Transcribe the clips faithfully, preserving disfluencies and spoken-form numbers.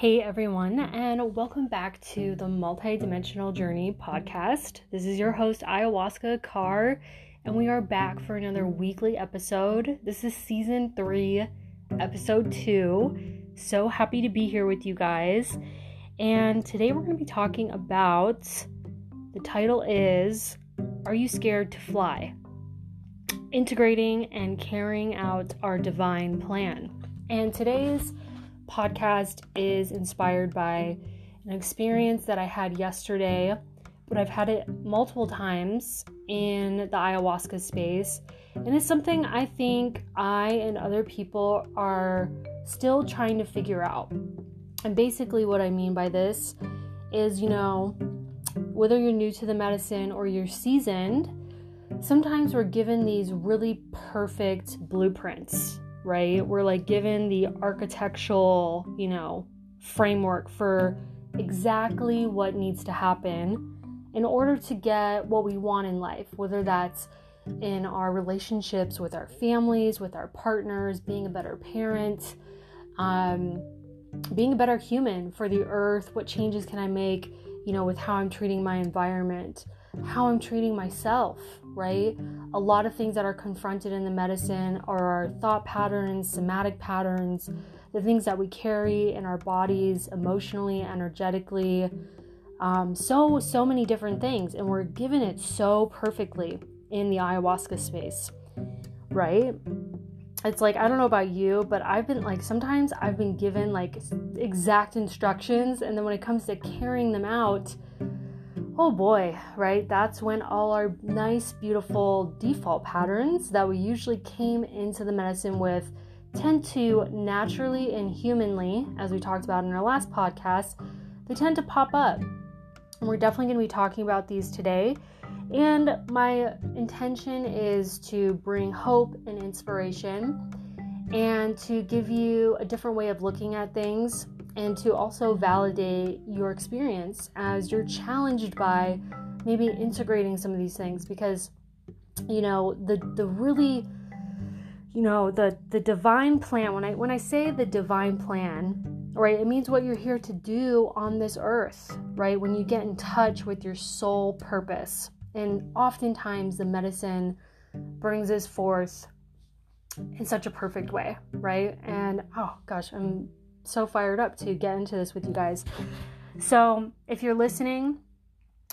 Hey everyone, and welcome back to the Multidimensional Journey podcast. This is your host, Ayahuasca Carr, and we are back for another weekly episode. This is season three, episode two. So happy to be here with you guys. And today we're going to be talking about, the title is, Are You Scared to Fly? Integrating and carrying out our divine plan. And today's podcast is inspired by an experience that I had yesterday, but I've had it multiple times in the ayahuasca space, and it's something I think I and other people are still trying to figure out. And basically what I mean by this is, you know, whether you're new to the medicine or you're seasoned, sometimes we're given these really perfect blueprints, right? We're like given the architectural, you know, framework for exactly what needs to happen in order to get what we want in life, whether that's in our relationships with our families, with our partners, being a better parent, um, being a better human for the earth. What changes can I make, you know, with how I'm treating my environment, how I'm treating myself, right? A lot of things that are confronted in the medicine are our thought patterns, somatic patterns, the things that we carry in our bodies, emotionally, energetically, um, so, so many different things. And we're given it so perfectly in the ayahuasca space, right? It's like, I don't know about you, but I've been like, sometimes I've been given like exact instructions. And then when it comes to carrying them out, oh boy, right? That's when all our nice, beautiful default patterns that we usually came into the medicine with tend to naturally and humanly, as we talked about in our last podcast, they tend to pop up. And we're definitely going to be talking about these today. And my intention is to bring hope and inspiration and to give you a different way of looking at things, and to also validate your experience as you're challenged by maybe integrating some of these things, because, you know, the the really, you know, the the divine plan, when I when I say the divine plan, right, it means what you're here to do on this earth, right? When you get in touch with your soul purpose. And oftentimes the medicine brings us forth in such a perfect way, right? And oh gosh, I'm so fired up to get into this with you guys. So if you're listening,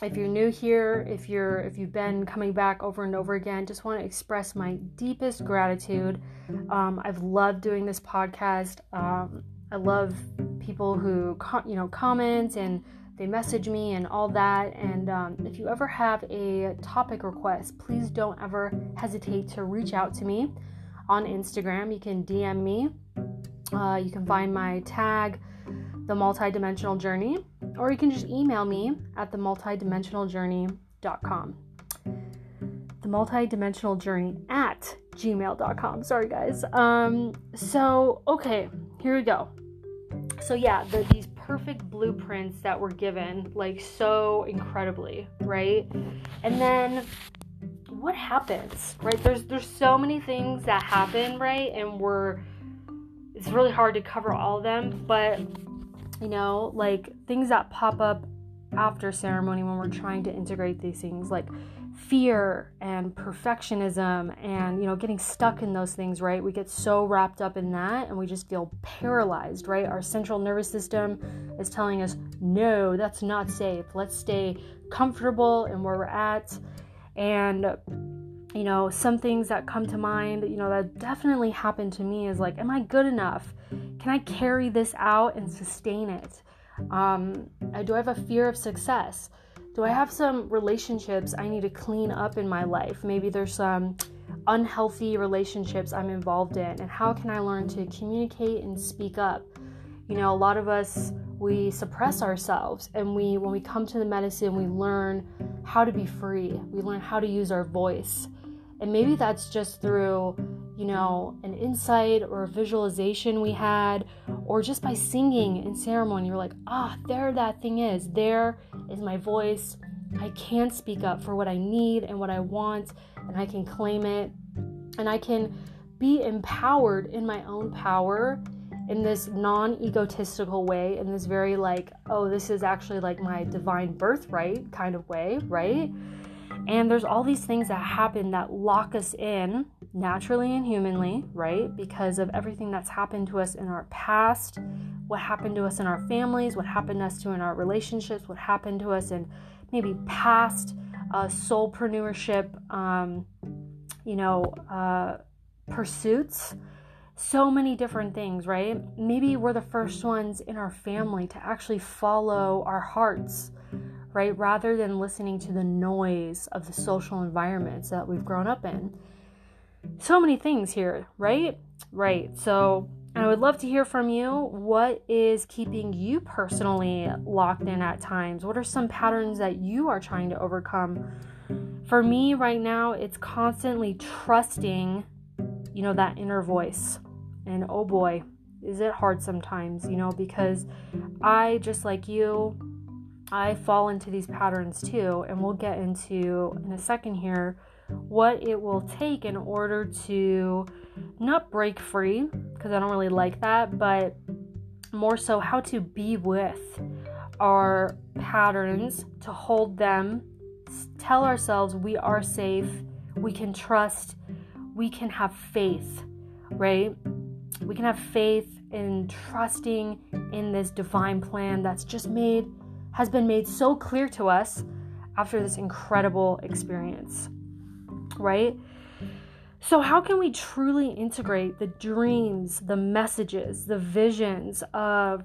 if you're new here, if you're if you've been coming back over and over again, just want to express my deepest gratitude. Um, I've loved doing this podcast. Um, I love people who co- you know comment and they message me and all that. And um, if you ever have a topic request, please don't ever hesitate to reach out to me on Instagram. You can D M me. Uh, you can find my tag, The Multidimensional Journey, or you can just email me at the multidimensional journey dot com. The Multidimensional Journey at gmail dot com. Sorry, guys. Um, so, okay, here we go. So, yeah, the, these perfect blueprints that were given, like, so incredibly, right? And then what happens, right? There's, there's so many things that happen, right? And we're... It's really hard to cover all of them, but, you know, like things that pop up after ceremony when we're trying to integrate these things, like fear and perfectionism and, you know, getting stuck in those things, right? We get so wrapped up in that and we just feel paralyzed, right? Our central nervous system is telling us, no, that's not safe. Let's stay comfortable in where we're at. And you know, some things that come to mind, you know, that definitely happened to me is like, am I good enough? Can I carry this out and sustain it? Um, do I have a fear of success? Do I have some relationships I need to clean up in my life? Maybe there's some unhealthy relationships I'm involved in, and how can I learn to communicate and speak up? You know, a lot of us, we suppress ourselves, and we, when we come to the medicine, we learn how to be free. We learn how to use our voice. And maybe that's just through, you know, an insight or a visualization we had, or just by singing in ceremony. You're like, ah, there that thing is. There is my voice. I can speak up for what I need and what I want, and I can claim it. And I can be empowered in my own power in this non-egotistical way, in this very like, oh, this is actually like my divine birthright kind of way, right? And there's all these things that happen that lock us in naturally and humanly, right? Because of everything that's happened to us in our past, what happened to us in our families, what happened to us in our relationships, what happened to us in maybe past uh, soulpreneurship, um, you know, uh, pursuits. So many different things, right? Maybe we're the first ones in our family to actually follow our hearts, right? Rather than listening to the noise of the social environments that we've grown up in. So many things here, right? Right. So I would love to hear from you. What is keeping you personally locked in at times? What are some patterns that you are trying to overcome? For me right now, it's constantly trusting, you know, that inner voice. And oh boy, is it hard sometimes, you know, because I, just like you, I fall into these patterns too. And we'll get into in a second here what it will take in order to not break free, because I don't really like that, but more so how to be with our patterns, to hold them, tell ourselves we are safe, we can trust, we can have faith, right? We can have faith in trusting in this divine plan that's just made, has been made so clear to us after this incredible experience, right? So how can we truly integrate the dreams, the messages, the visions of,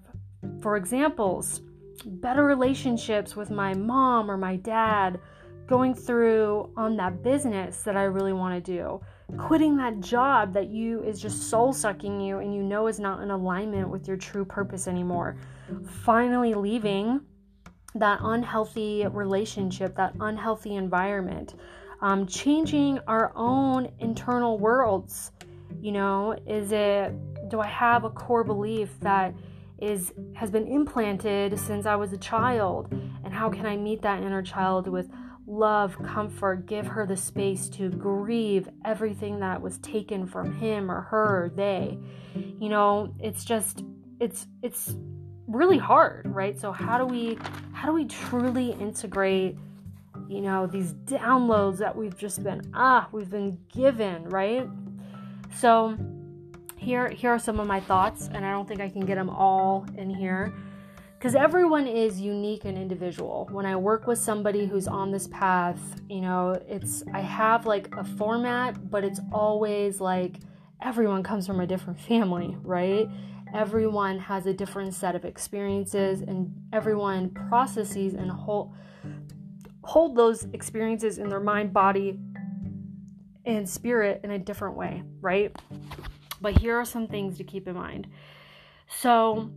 for examples, better relationships with my mom or my dad, going through on that business that I really want to do, quitting that job that you is just soul sucking you and you know is not in alignment with your true purpose anymore, finally leaving that unhealthy relationship, that unhealthy environment, um, changing our own internal worlds. You know, is it, do I have a core belief that is has been implanted since I was a child, and how can I meet that inner child with love, comfort, give her the space to grieve everything that was taken from him or her or they. You know, it's just, it's, it's really hard, right? So how do we, how do we truly integrate, you know, these downloads that we've just been, ah, we've been given, right? So here, here are some of my thoughts, and I don't think I can get them all in here, because everyone is unique and individual. When I work with somebody who's on this path, you know, it's, I have like a format, but it's always like everyone comes from a different family, right? Everyone has a different set of experiences, and everyone processes and hold, hold those experiences in their mind, body, and spirit in a different way, right? But here are some things to keep in mind. So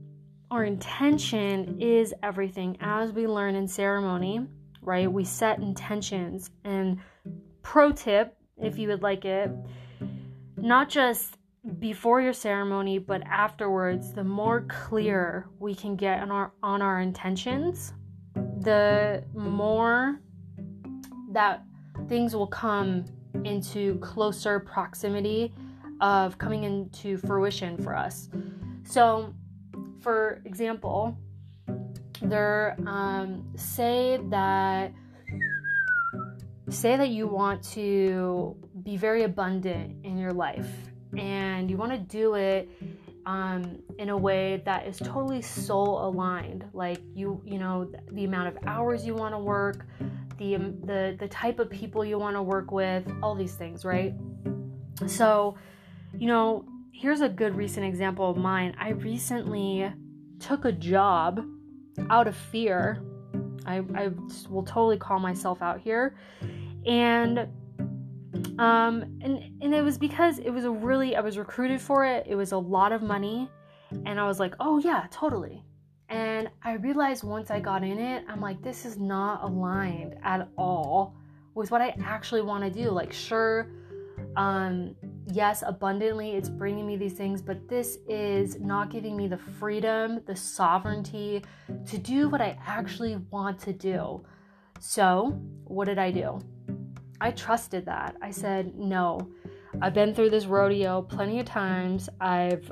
our intention is everything. As we learn in ceremony, right, we set intentions. And pro tip, if you would like it, not just before your ceremony, but afterwards, the more clear we can get on our, on our intentions, the more that things will come into closer proximity of coming into fruition for us. So, for example, there, um, say that, say that you want to be very abundant in your life, and you want to do it, um, in a way that is totally soul aligned. Like you, you know, the amount of hours you want to work, the, the, the type of people you want to work with, all these things, right? So, you know, here's a good recent example of mine. I recently took a job out of fear. I, I will totally call myself out here. And, um, and, and it was because it was a really, I was recruited for it. It was a lot of money, and I was like, oh yeah, totally. And I realized once I got in it, I'm like, this is not aligned at all with what I actually want to do. Like, sure. Um, yes, abundantly, it's bringing me these things, but this is not giving me the freedom, the sovereignty to do what I actually want to do. So what did I do? I trusted that. I said, no, I've been through this rodeo plenty of times. I've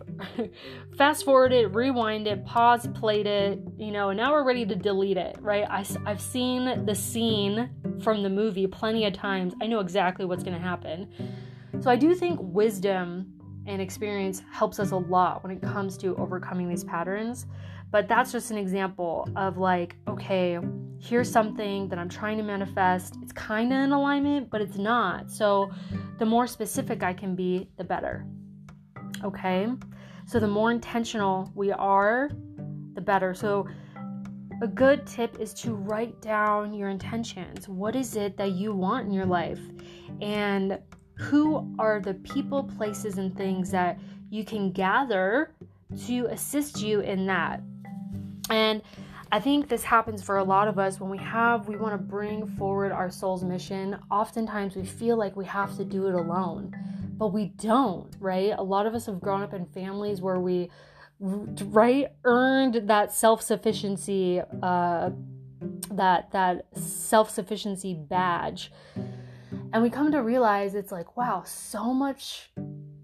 fast forwarded, rewinded, paused, played it, you know, and now we're ready to delete it, right? I, I've seen the scene from the movie plenty of times. I know exactly what's going to happen. So I do think wisdom and experience helps us a lot when it comes to overcoming these patterns. But that's just an example of like, okay, here's something that I'm trying to manifest. It's kind of in alignment, but it's not. So the more specific I can be, the better. Okay? So the more intentional we are, the better. So a good tip is to write down your intentions. What is it that you want in your life? And who are the people, places, and things that you can gather to assist you in that? And I think this happens for a lot of us when we have, we want to bring forward our soul's mission. Oftentimes we feel like we have to do it alone, but we don't, right? A lot of us have grown up in families where we, right, earned that self-sufficiency, uh, that, that self-sufficiency badge. And we come to realize it's like, wow, so much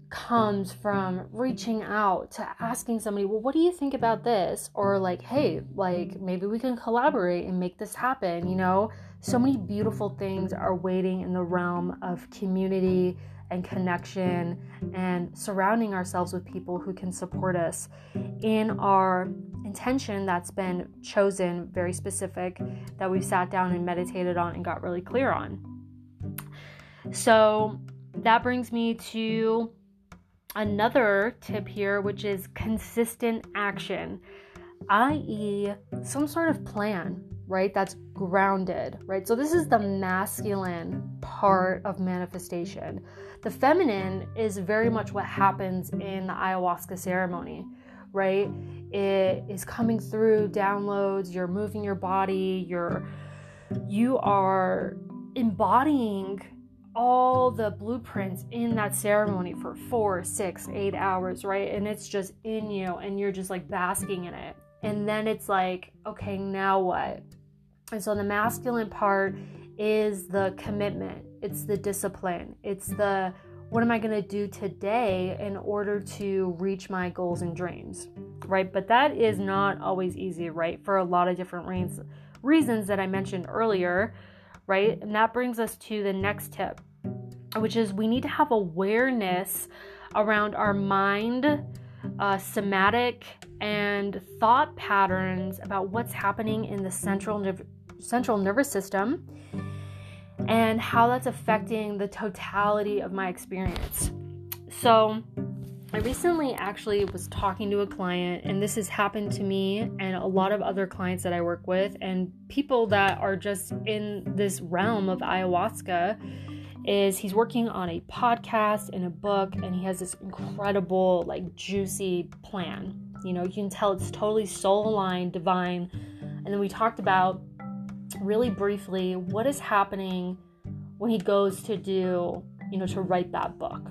comes from reaching out to asking somebody, well, what do you think about this? Or like, hey, like maybe we can collaborate and make this happen. You know, so many beautiful things are waiting in the realm of community and connection and surrounding ourselves with people who can support us in our intention that's been chosen, very specific, that we've sat down and meditated on and got really clear on. So that brings me to another tip here, which is consistent action, that is some sort of plan, right? That's grounded, right? So this is the masculine part of manifestation. The feminine is very much what happens in the ayahuasca ceremony, right? It is coming through downloads, you're moving your body, you're, you are embodying all the blueprints in that ceremony for four, six, eight hours, right? And it's just in you and you're just like basking in it. And then it's like, okay, now what? And so the masculine part is the commitment. It's the discipline. It's the, what am I going to do today in order to reach my goals and dreams, right? But that is not always easy, right? For a lot of different reasons reasons that I mentioned earlier, right? And that brings us to the next tip, which is we need to have awareness around our mind, uh, somatic and thought patterns about what's happening in the central nerv- central nervous system and how that's affecting the totality of my experience. So I recently actually was talking to a client, and this has happened to me and a lot of other clients that I work with and people that are just in this realm of ayahuasca, is he's working on a podcast and a book, and he has this incredible, like, juicy plan. You know, you can tell it's totally soul aligned, divine. And then we talked about really briefly what is happening when he goes to do, you know, to write that book.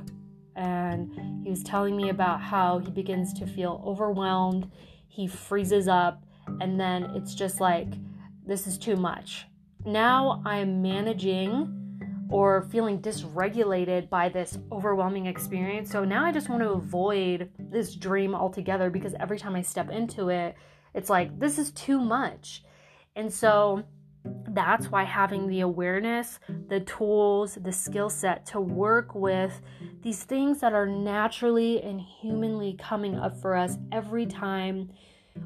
And he was telling me about how he begins to feel overwhelmed, he freezes up, and then it's just like, this is too much. Now I'm managing or feeling dysregulated by this overwhelming experience. So now I just want to avoid this dream altogether because every time I step into it, it's like, this is too much. And so that's why having the awareness, the tools, the skill set to work with these things that are naturally and humanly coming up for us every time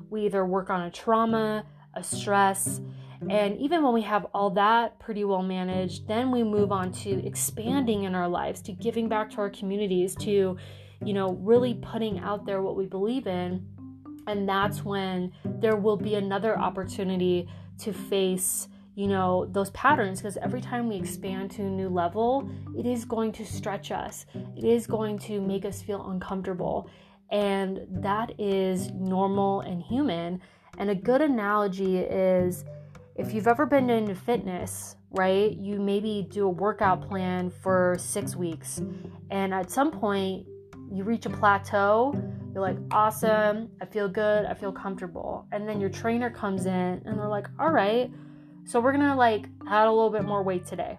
we either work on a trauma, a stress, and even when we have all that pretty well managed, then we move on to expanding in our lives, to giving back to our communities, to, you know, really putting out there what we believe in. And that's when there will be another opportunity to face, you know, those patterns, because every time we expand to a new level, it is going to stretch us. It is going to make us feel uncomfortable. And that is normal and human. And a good analogy is if you've ever been into fitness, right, you maybe do a workout plan for six weeks. And at some point, you reach a plateau. You're like, awesome, I feel good, I feel comfortable. And then your trainer comes in and they're like, all right, so we're gonna like add a little bit more weight today.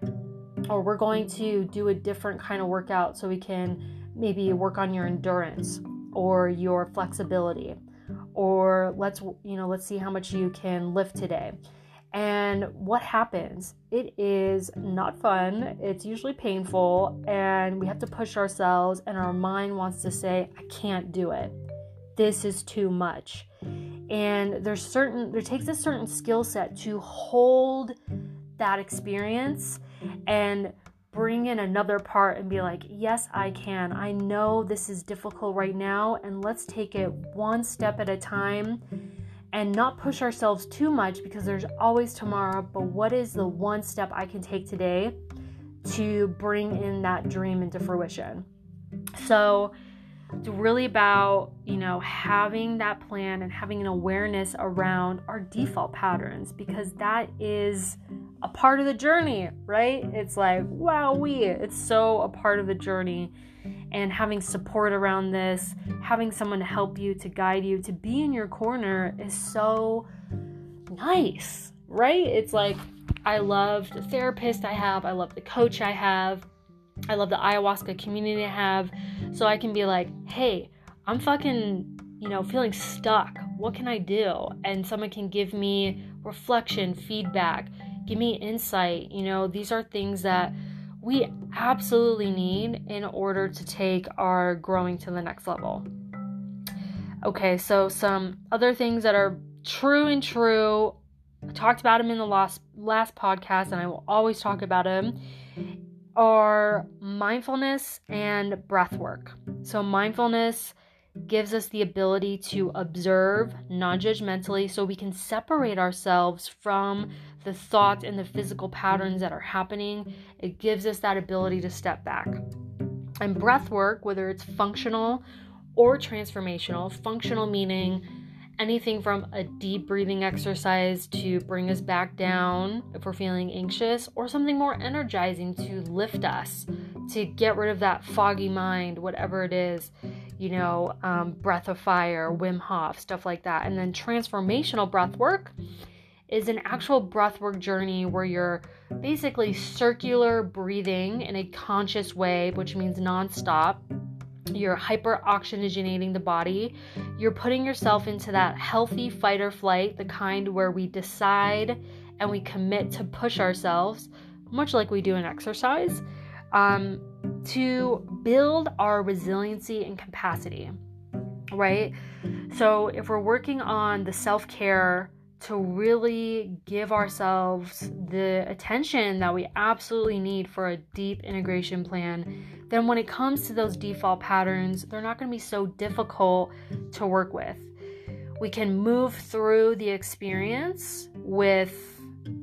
or we're going to do a different kind of workout so we can maybe work on your endurance or your flexibility, or let's, you know, let's see how much you can lift today. And what happens? It is not fun. It's usually painful, and we have to push ourselves, and our mind wants to say, I can't do it. This is too much. And there's certain, there takes a certain skill set to hold that experience and bring in another part and be like, yes, I can. I know this is difficult right now, and let's take it one step at a time and not push ourselves too much, because there's always tomorrow. But what is the one step I can take today to bring in that dream into fruition? So it's really about, you know, having that plan and having an awareness around our default patterns, because that is a part of the journey, right? It's like, wow, we, it's so a part of the journey. And having support around this, having someone to help you, to guide you, to be in your corner is so nice, right? It's like, I love the therapist I have, I love the coach I have, I love the ayahuasca community I have. So I can be like, hey, I'm fucking, you know, feeling stuck. What can I do? And someone can give me reflection, feedback, give me insight. You know, these are things that we absolutely need in order to take our growing to the next level. Okay, so some other things that are true and true. I talked about them in the last, last podcast, and I will always talk about them, are mindfulness and breath work. So mindfulness gives us the ability to observe non-judgmentally, so we can separate ourselves from the thoughts and the physical patterns that are happening. It gives us that ability to step back. And breath work, whether it's functional or transformational, functional meaning anything from a deep breathing exercise to bring us back down if we're feeling anxious, or something more energizing to lift us, to get rid of that foggy mind, whatever it is, you know, um, breath of fire, Wim Hof, stuff like that. And then transformational breath work is an actual breath work journey where you're basically circular breathing in a conscious way, which means nonstop. You're hyper oxygenating the body. You're putting yourself into that healthy fight or flight, the kind where we decide and we commit to push ourselves, much like we do in exercise, um, to build our resiliency and capacity, right? So if we're working on the self-care to really give ourselves the attention that we absolutely need for a deep integration plan, then when it comes to those default patterns, they're not going to be so difficult to work with. We can move through the experience with,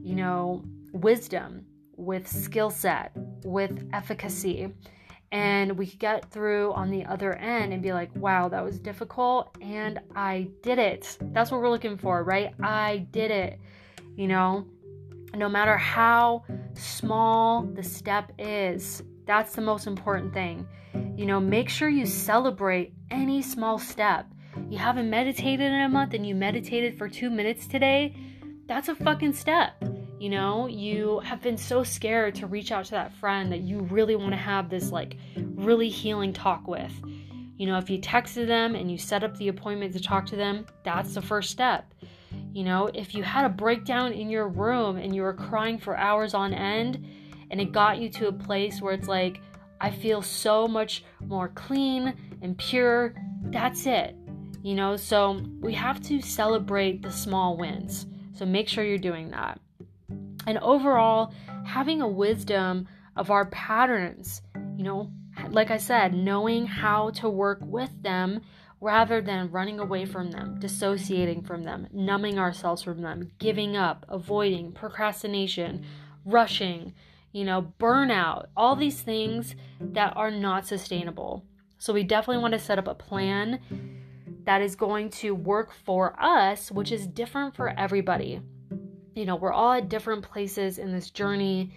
you know, wisdom, with skill set, with efficacy. And we get through on the other end and be like, wow, that was difficult, and I did it. That's what we're looking for, right? I did it. You know, no matter how small the step is, that's the most important thing. You know, make sure you celebrate any small step. You haven't meditated in a month and you meditated for two minutes today. That's a fucking step. You know, you have been so scared to reach out to that friend that you really want to have this like really healing talk with. You know, if you texted them and you set up the appointment to talk to them, that's the first step. You know, if you had a breakdown in your room and you were crying for hours on end and it got you to a place where it's like, I feel so much more clean and pure, that's it. You know, so we have to celebrate the small wins. So make sure you're doing that. And overall, having a wisdom of our patterns, you know, like I said, knowing how to work with them rather than running away from them, dissociating from them, numbing ourselves from them, giving up, avoiding, procrastination, rushing, you know, burnout, all these things that are not sustainable. So we definitely want to set up a plan that is going to work for us, which is different for everybody. You know, we're all at different places in this journey,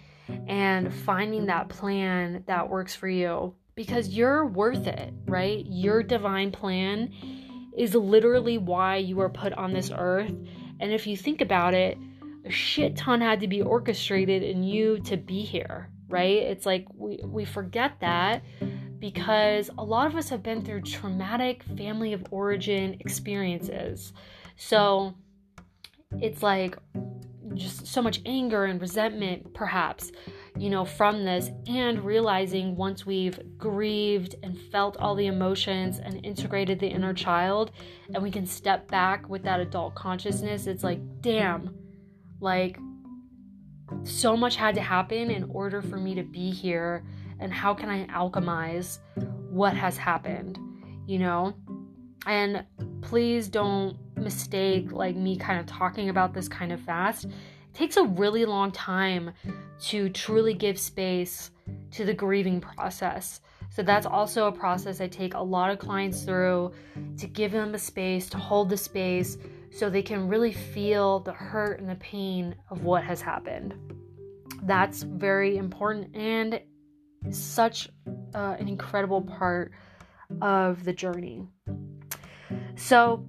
and finding that plan that works for you, because you're worth it, right? Your divine plan is literally why you were put on this earth. And if you think about it, a shit ton had to be orchestrated in you to be here, right? It's like we, we forget that because a lot of us have been through traumatic family of origin experiences. So it's like just so much anger and resentment, perhaps, you know, from this, and realizing once we've grieved and felt all the emotions and integrated the inner child, and we can step back with that adult consciousness, it's like, damn, like so much had to happen in order for me to be here, and how can I alchemize what has happened, you know? And please don't mistake like me kind of talking about this kind of fast. It takes a really long time to truly give space to the grieving process. So that's also a process I take a lot of clients through, to give them a space, to hold the space so they can really feel the hurt and the pain of what has happened. That's very important and such uh, an incredible part of the journey. So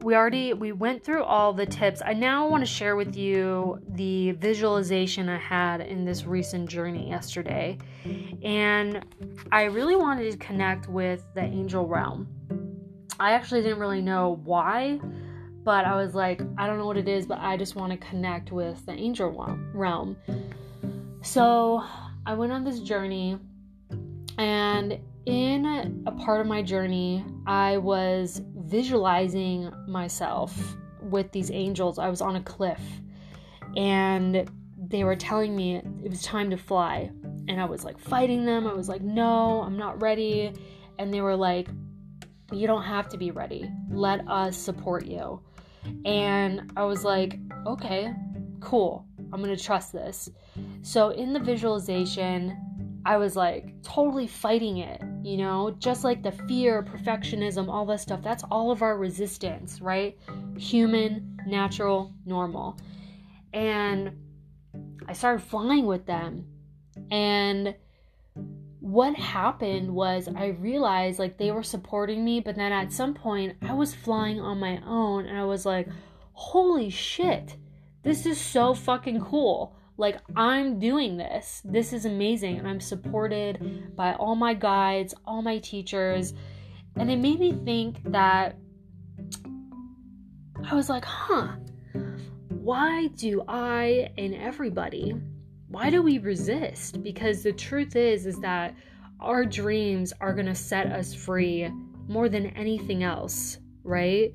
we already, we went through all the tips. I now want to share with you the visualization I had in this recent journey yesterday. And I really wanted to connect with the angel realm. I actually didn't really know why, but I was like, I don't know what it is, but I just want to connect with the angel realm. So I went on this journey, and in a part of my journey, I was visualizing myself with these angels. I was on a cliff, and they were telling me it was time to fly. And I was like fighting them. I was like, no, I'm not ready. And they were like, you don't have to be ready. Let us support you. And I was like, okay, cool. I'm going to trust this. So in the visualization, I was like totally fighting it, you know, just like the fear, perfectionism, all that stuff. That's all of our resistance, right? Human, natural, normal. And I started flying with them. And what happened was I realized like they were supporting me, but then at some point I was flying on my own, and I was like, holy shit, this is so fucking cool. Like, I'm doing this. This is amazing. And I'm supported by all my guides, all my teachers. And it made me think that I was like, huh, why do I and everybody, why do we resist? Because the truth is, is that our dreams are going to set us free more than anything else, right?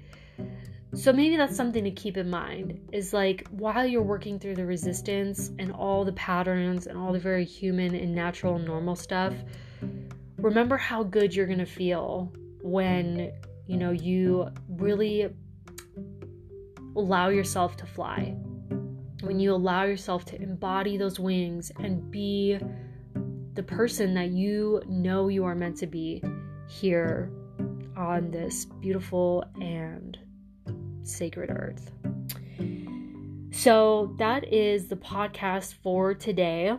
So maybe that's something to keep in mind, is like while you're working through the resistance and all the patterns and all the very human and natural and normal stuff, remember how good you're going to feel when, you know, you really allow yourself to fly, when you allow yourself to embody those wings and be the person that you know you are meant to be here on this beautiful and sacred earth. So that is the podcast for today.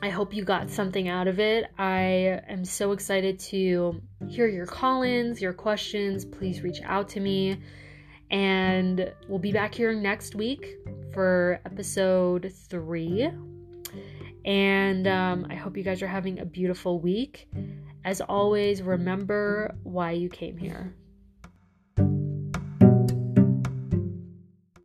I hope you got something out of it. I am so excited to hear your call-ins, your questions. Please reach out to me, and we'll be back here next week for episode three. And um, I hope you guys are having a beautiful week. As always, remember why you came here.